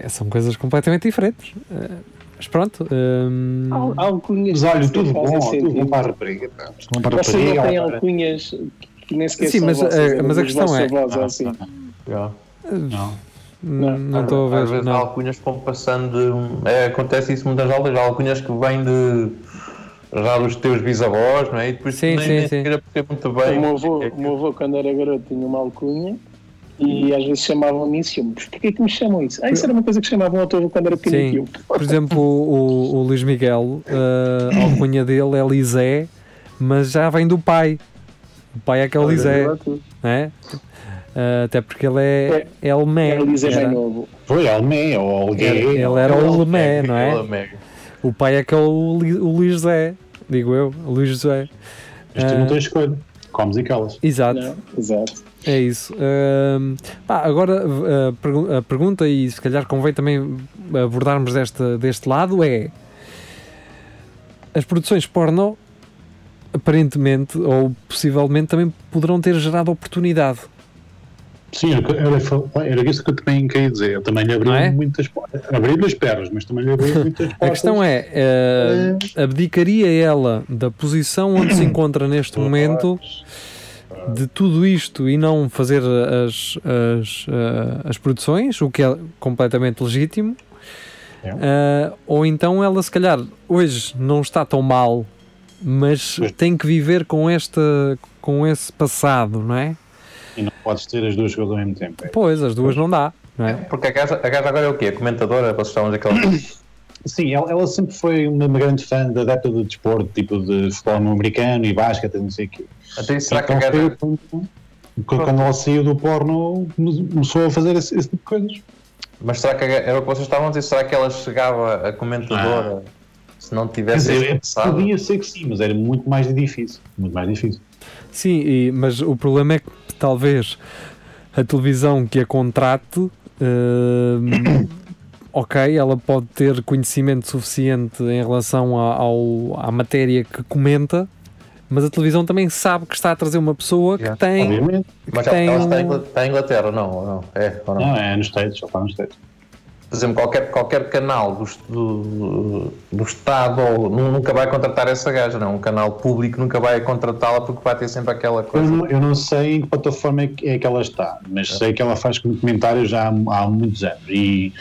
São coisas completamente diferentes. Mas pronto. Há alcunhas. Mas olha, tudo bom para a rapariga. Vocês não têm alcunhas... Nem sim, mas a questão é. Não estou a ver. Às vezes há alcunhas que vão passando. Acontece isso muitas aldeias. Há alcunhas que vêm já dos teus bisavós, não é? E depois nem queira perceber muito bem. O meu avô, quando era garoto, tinha uma alcunha e às vezes chamavam-me isso. Mas porquê que me chamam isso? Isso era uma coisa que chamavam ao teu avô quando era pequeno. Por exemplo, o Luís Miguel, a alcunha dele é Lisé, mas já vem do pai. O pai é que é o Lisé, não é? Até porque ele é alemé. É o Lisé bem novo. Foi alemé, ou alguém. Ele era o alemé, não é? O pai é que é o Luís Zé, digo eu, Luís José. Mas tu não tens escolha, comes e calas. Exato. Não, exato. É isso. Agora, a pergunta, e se calhar convém também abordarmos deste lado, é... As produções porno... aparentemente, ou possivelmente, também poderão ter gerado oportunidade. Sim, era isso que eu também queria dizer. Eu também lhe abri muitas portas. Abri-lhe as pernas, mas também lhe abri muitas portas. A questão é, abdicaria ela da posição onde se encontra neste momento de tudo isto e não fazer as produções, o que é completamente legítimo, ou então ela, se calhar, hoje não está tão mal, mas tem que viver com esse passado, não é? E não podes ter as duas coisas ao mesmo tempo. É? Pois, as duas não dá, não é? Porque a gaja agora é o quê? A comentadora? Vocês estavam daquela... Sim, ela sempre foi uma grande fã da adepta do desporto, tipo de futebol americano e basquete, até não sei o quê. Até será que a gaja... Quando ela saiu do porno, começou a fazer esse tipo de coisas. Mas será que era o que vocês estavam a dizer? Será que ela chegava a comentadora... Se não tivesse pensado. Podia ser que sim, mas era muito mais difícil. Muito mais difícil. Sim, mas o problema é que talvez a televisão que a contrate, ok, ela pode ter conhecimento suficiente em relação à matéria que comenta, mas a televisão também sabe que está a trazer uma pessoa que tem. Obviamente. Ela está em Inglaterra, não? Não, é nos States, só está nos States. Por exemplo, qualquer canal do Estado nunca vai contratar essa gaja, não? Um canal público nunca vai contratá-la porque vai ter sempre aquela coisa. Eu não sei em que plataforma é que ela está, mas sei que ela faz comentários já há muitos anos e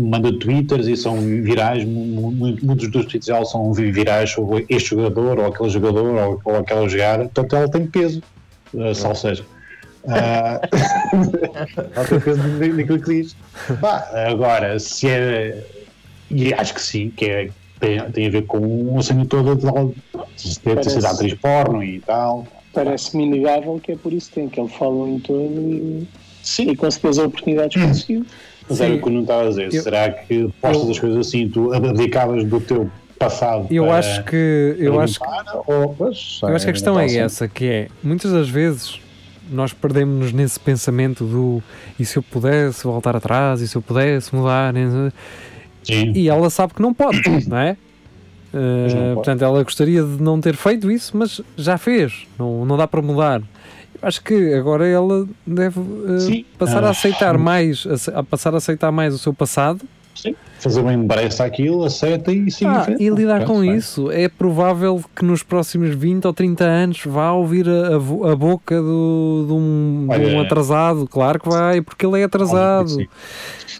manda twitters e são virais, muitos dos tweets dela são virais sobre este jogador ou aquela jogada, portanto ela tem peso, só seja. Ela tem peso naquilo que diz. Bah, agora, se é, e acho que sim, que é, tem a ver com a cena toda de ser atriz porno e tal. Parece-me inegável que é por isso que tem, que ele falou em torno e com certeza oportunidades conseguiu. Mas era o que não estava a dizer. Será que postas as coisas assim, tu abdicavas do teu passado? Eu acho que a questão é essa, que é, muitas das vezes nós perdemos-nos nesse pensamento do e se eu pudesse voltar atrás, e se eu pudesse mudar, e ela sabe que não pode, não é? Portanto, ela gostaria de não ter feito isso, mas já fez, não dá para mudar. Acho que agora ela deve passar a aceitar mais, a passar a aceitar mais o seu passado. Sim, fazer uma embreça àquilo, aceita e siga em frente. E lidar com isso. É provável que nos próximos 20 ou 30 anos vá ouvir a boca de um atrasado. Claro que vai, porque ele é atrasado.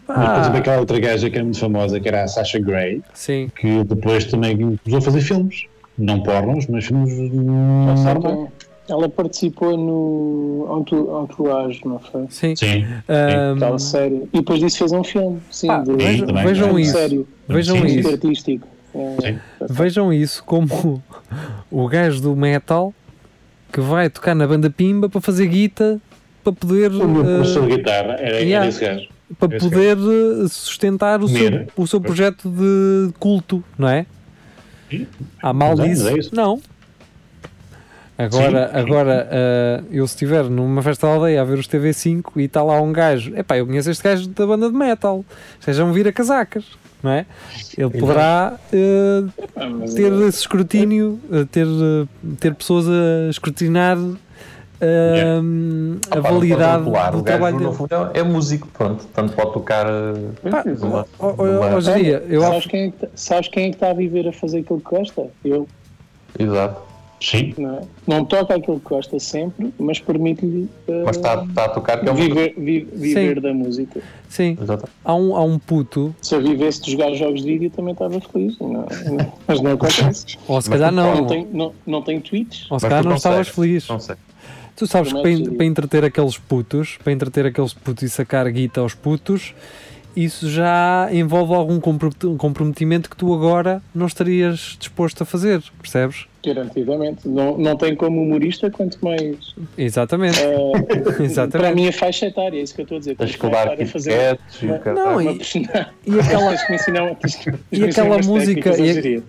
Mas depois daquela outra gaja que era muito famosa, que era a Sasha Grey, sim, que depois também começou a fazer filmes. Não pornos, mas filmes normal. Ela participou no Entourage, não foi? Sim. Aquela série. E depois disso fez um filme. Sim, vejam isso. Sério. Vejam isso. Artístico. Vejam isso como o gajo do metal que vai tocar na banda pimba para fazer guita, para poder... O meu professor de guitarra era esse gajo. Para poder sustentar o seu projeto de culto, não é? Há mal disso? Não. Agora, eu se estiver numa festa da aldeia a ver os TV5 e está lá um gajo, epá, eu conheço este gajo da banda de metal, sejam vira-casacas, não é? Ele poderá ter esse escrutínio, ter pessoas a escrutinar a validade do trabalho dele. É músico, pronto, tanto pode tocar. Sabes quem é que está a viver a fazer aquilo que gosta? Eu. Exato. Sim. Não toca aquilo que gosta sempre, mas permite-lhe mas está a tocar, que é viver da música. Sim. Há um puto. Se eu vivesse de jogar jogos de vídeo também estava feliz, não, mas não acontece. Ou se calhar não tem tweets. Ou se calhar não estavas feliz. Não sei. Tu sabes que para entreter aqueles putos e sacar guita aos putos, isso já envolve algum comprometimento que tu agora não estarias disposto a fazer, percebes? Garantidamente. Não tem como humorista, quanto mais... Exatamente. Para a minha faixa etária, é isso que eu estou a dizer. Tens que levar piquetes e o caralho.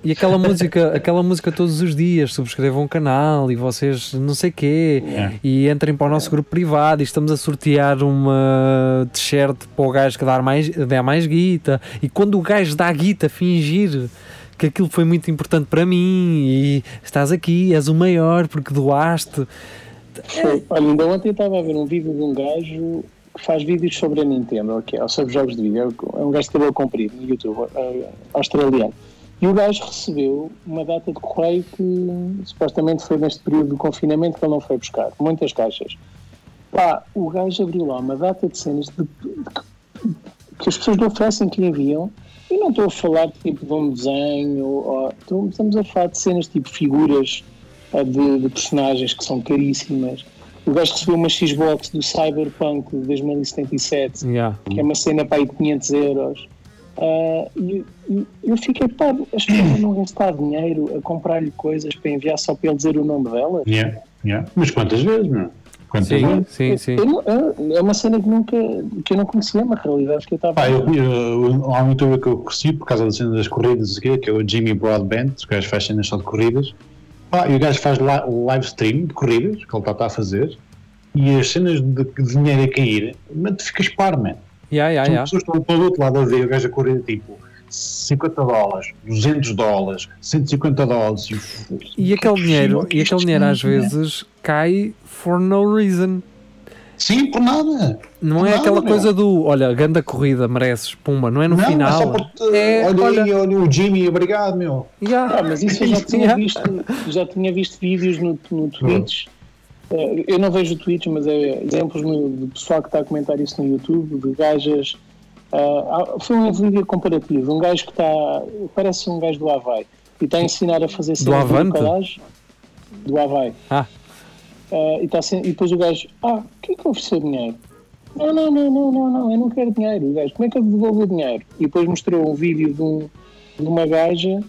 E aquela música todos os dias, subscrevam o canal e vocês não sei quê, e entrem para o nosso grupo privado e estamos a sortear uma t-shirt para o gajo que dá mais guita, e quando o gajo dá guita, fingir que aquilo foi muito importante para mim e estás aqui, és o maior porque doaste. Olha, ainda ontem eu estava a ver um vídeo de um gajo que faz vídeos sobre a Nintendo, ou sobre jogos de vídeo, é um gajo de cabelo comprido no YouTube, australiano, e o gajo recebeu uma data de correio que supostamente foi neste período do confinamento que ele não foi buscar, muitas caixas. O gajo abriu lá uma data de cenas que as pessoas não oferecem, que enviam. Eu não estou a falar tipo, de um desenho, estamos a falar de cenas tipo figuras de personagens que são caríssimas. O gajo recebeu uma Xbox do Cyberpunk de 2077, que é uma cena para aí de 500€. Eu fiquei, pá, as pessoas não gastar dinheiro a comprar-lhe coisas para enviar só para ele dizer o nome delas? Mas quantas vezes, não? Sim. É uma cena que eu não conhecia, mas a realidade que eu estava a ver. Há um youtuber que eu conheci por causa da cena das corridas, que é o Jimmy Broadband, o gajo faz cenas só de corridas. E o gajo faz live stream de corridas, que ele está a fazer, e as cenas de dinheiro a cair, mas tu ficas par, mano. As pessoas estão para o outro lado a ver o gajo a correr, tipo... $50, $200, $150. E aquele dinheiro às vezes cai for no reason. Sim, por nada. Não por é nada, aquela coisa do, olha, ganda corrida, mereces, pumba, não é no final. É só porque, olha o Jimmy, obrigado, meu. Mas isso eu já tinha visto vídeos no Twitch. Eu não vejo o Twitch, mas exemplos de pessoal que está a comentar isso no YouTube, de gajas Foi um vídeo comparativo, um gajo que está, parece um gajo do Havaí, e está a ensinar a fazer cenas de bocadagem do Havaí. E depois o gajo, quem é que ofereceu dinheiro? Não, eu não quero dinheiro. O gajo, como é que eu devolvo o dinheiro? E depois mostrou um vídeo de uma gaja,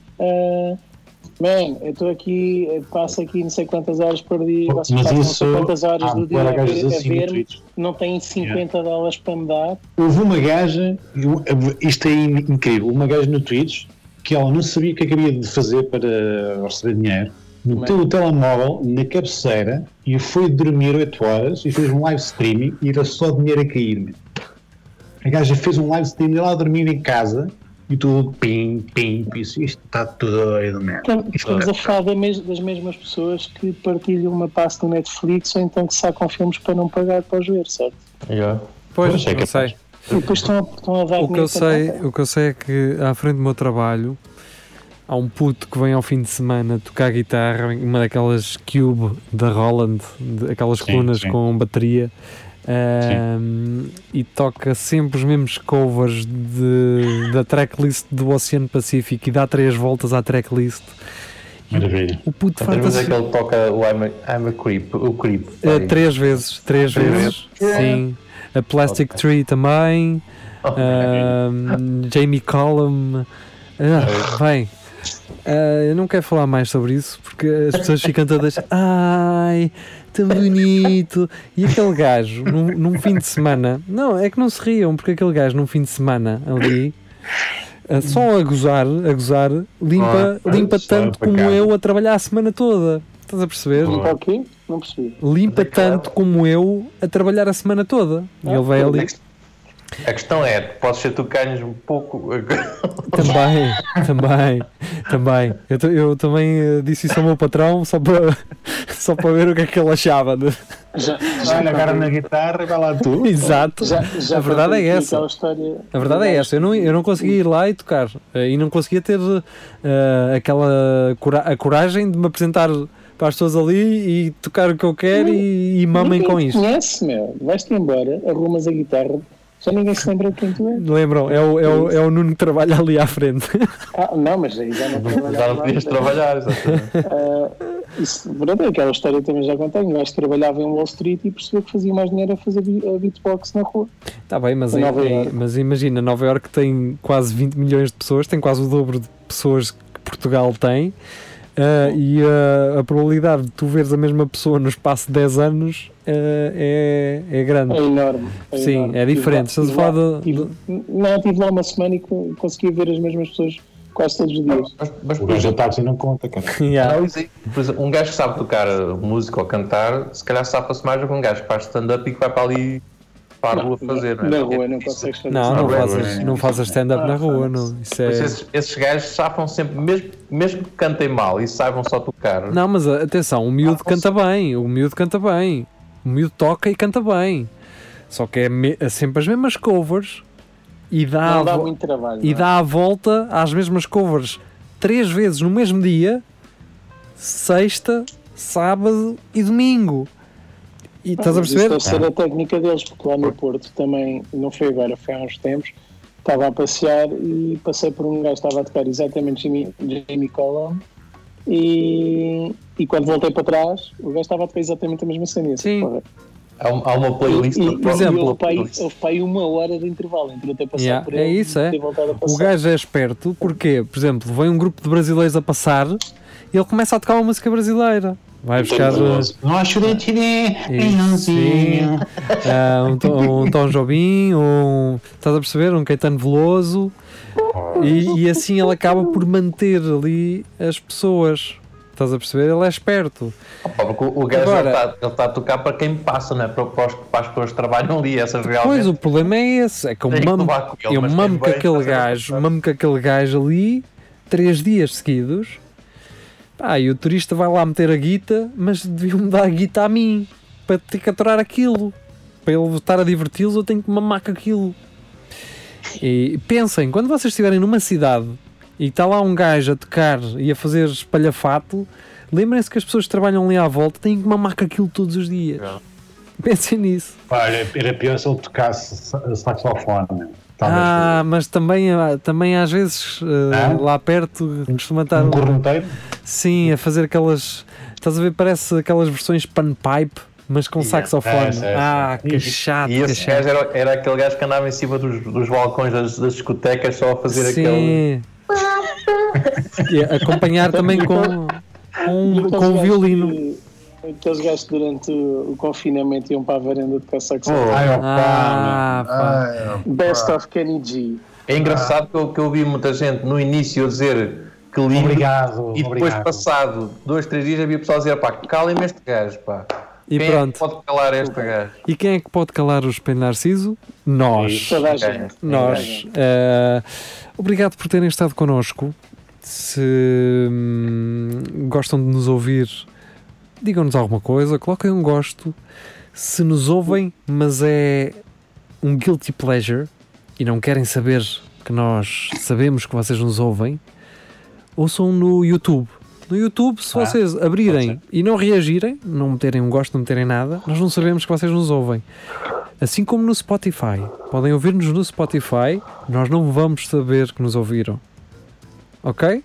eu estou aqui, passo aqui não sei quantas horas por dia, passo não sei quantas horas do dia a ver, não tem 50 dólares para me dar. Houve uma gaja, isto é incrível, uma gaja no Twitch, que ela não sabia o que havia de fazer para receber dinheiro, meteu o telemóvel na cabeceira e foi dormir 8 horas e fez um live streaming e era só dinheiro a cair. A gaja fez um live streaming e ela dormir em casa. E tudo, pim, isto está tudo doido, mesmo. Estamos a falar das mesmas pessoas que partilham uma pasta do Netflix ou então que sacam filmes para não pagar para os ver, certo? Yeah. Pois, eu sei. E depois estão a dar o que eu sei é que à frente do meu trabalho há um puto que vem ao fim de semana tocar guitarra em uma daquelas Cube da Roland, aquelas colunas com bateria. E toca sempre os mesmos covers da tracklist do Oceano Pacífico e dá 3 voltas à tracklist. Maravilha. O puto farta-se. Mas é que ele toca o I'm a Creep, o Creep. 3 vezes. Sim. A Plastic Tree também. Jamie Cullum. Bem. Eu não quero falar mais sobre isso porque as pessoas ficam todas ai, tão bonito. E aquele gajo num fim de semana, não, é que não se riam, porque aquele gajo num fim de semana ali só a gozar limpa tanto como eu a trabalhar a semana toda. Estás a perceber? Limpa o quê? Não percebi. Limpa tanto como eu a trabalhar a semana toda. E ele vai ali. A questão é, podes ser tu que ganhas um pouco... Também. Eu também disse isso ao meu patrão, só para ver o que é que ele achava. Já na cara na guitarra e vai lá tu. Exato. Já a verdade é essa. A verdade é essa. Eu não conseguia ir lá e tocar. E não conseguia ter a coragem de me apresentar para as pessoas ali e tocar o que eu quero e mamem com isto. Conhece, meu. Vais-te embora, arrumas a guitarra. Já ninguém se lembra quem tu és. Lembram, é o Nuno que trabalha ali à frente. Não, mas aí já não trabalhava. Já não podias trabalhar, exatamente. Isso, verdade, aquela história também já contei. Um gajo trabalhava em Wall Street e percebeu que fazia mais dinheiro a fazer a beatbox na rua. Está bem, mas imagina, Nova Iorque tem quase 20 milhões de pessoas, tem quase o dobro de pessoas que Portugal tem. E a probabilidade de tu veres a mesma pessoa no espaço de 10 anos é grande. É enorme. Sim, enorme. É diferente. Estás a falar de... Não, tive lá uma semana e consegui ver as mesmas pessoas quase todos os dias. Mas por exemplo, assim não conta, cara. Yeah. Não, um gajo que sabe tocar música ou cantar, se calhar sabe-se mais do que um gajo que faz stand-up e que vai para ali... para a rua fazer, não é? Na rua, não consegues fazer. Não faças stand-up na rua, não. Isso é... esses gajos safam sempre, mesmo que cantem mal e saibam só tocar. Não, mas atenção, o miúdo canta bem, o miúdo toca e canta bem. Só que é sempre as mesmas covers e dá muito trabalho, e dá a volta às mesmas covers 3 vezes no mesmo dia, sexta, sábado e domingo. E estás a perceber? Isso deve ser a técnica deles, porque lá no Porto também, não foi agora, foi há uns tempos, estava a passear e passei por um gajo que estava a tocar exatamente Jimmy Collum e quando voltei para trás, o gajo estava a tocar exatamente a mesma cena. Sim. Há uma playlist por exemplo. Houve para aí 1 hora de intervalo entre eu ter passado por ele e ter voltado a passar. O gajo é esperto porque, por exemplo, vem um grupo de brasileiros a passar e ele começa a tocar uma música brasileira. Vai buscar um Tom Jobim, estás a perceber? Um Caetano Veloso e assim ele acaba por manter ali as pessoas. Estás a perceber? Ele é esperto. O gajo está a tocar para quem passa, não é? Para as pessoas que trabalham ali. Essas realmente. Pois o problema é esse. É que eu mamo com aquele gajo ali 3 dias seguidos. E o turista vai lá meter a guita, mas deviam-me dar a guita a mim, para ter que aturar aquilo, para ele estar a diverti-los, eu tenho que mamar com aquilo. E pensem, quando vocês estiverem numa cidade e está lá um gajo a tocar e a fazer espalhafato, lembrem-se que as pessoas que trabalham ali à volta têm que mamar com aquilo todos os dias. Pensem nisso. Era pior se ele tocasse saxofone. Talvez mas também às vezes lá perto costuma estar um correnteiro? Sim, a fazer aquelas, estás a ver, parece aquelas versões panpipe, mas com saxofone. Que chato. E esse gajo era aquele gajo que andava em cima dos balcões das discotecas só a fazer aquele... E acompanhar também com o violino. Aqueles gajos que durante o confinamento iam para a varanda tocar saxofone. Best of Kenny G. É engraçado que eu ouvi muita gente no início a dizer que lindo. Obrigado, e depois, passado 2-3 dias, havia pessoal a dizer: pá, calem-me este gajo, pá. E quem pronto. É que pode calar esta gaja? E quem é que pode calar o Espelho Narciso? Nós. Toda a gente. Nós. Obrigado por terem estado connosco. Se gostam de nos ouvir, digam-nos alguma coisa, coloquem um gosto. Se nos ouvem, mas é um guilty pleasure e não querem saber que nós sabemos que vocês nos ouvem, ouçam no YouTube. No YouTube, se vocês abrirem e não reagirem, não meterem um gosto, não meterem nada, nós não sabemos que vocês nos ouvem. Assim como no Spotify. Podem ouvir-nos no Spotify, nós não vamos saber que nos ouviram. Ok?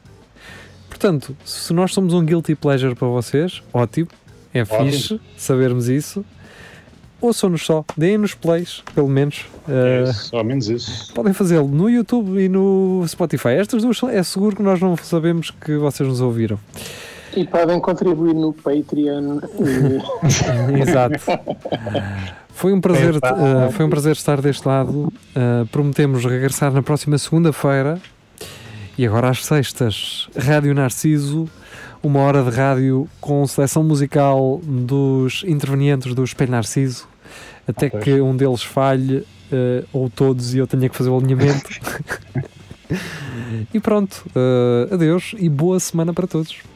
Portanto, se nós somos um guilty pleasure para vocês, ótimo, é fixe sabermos isso. Ouçam-nos só, deem-nos plays, pelo menos. Só menos isso. Podem fazê-lo no YouTube e no Spotify. Estas duas é seguro que nós não sabemos que vocês nos ouviram. E podem contribuir no Patreon. Exato. Foi um prazer estar deste lado. Prometemos regressar na próxima segunda-feira. E agora às sextas, Rádio Narciso, uma hora de rádio com seleção musical dos intervenientes do Espelho Narciso, até que um deles falhe, ou todos, e eu tenha que fazer o alinhamento. E pronto, adeus e boa semana para todos.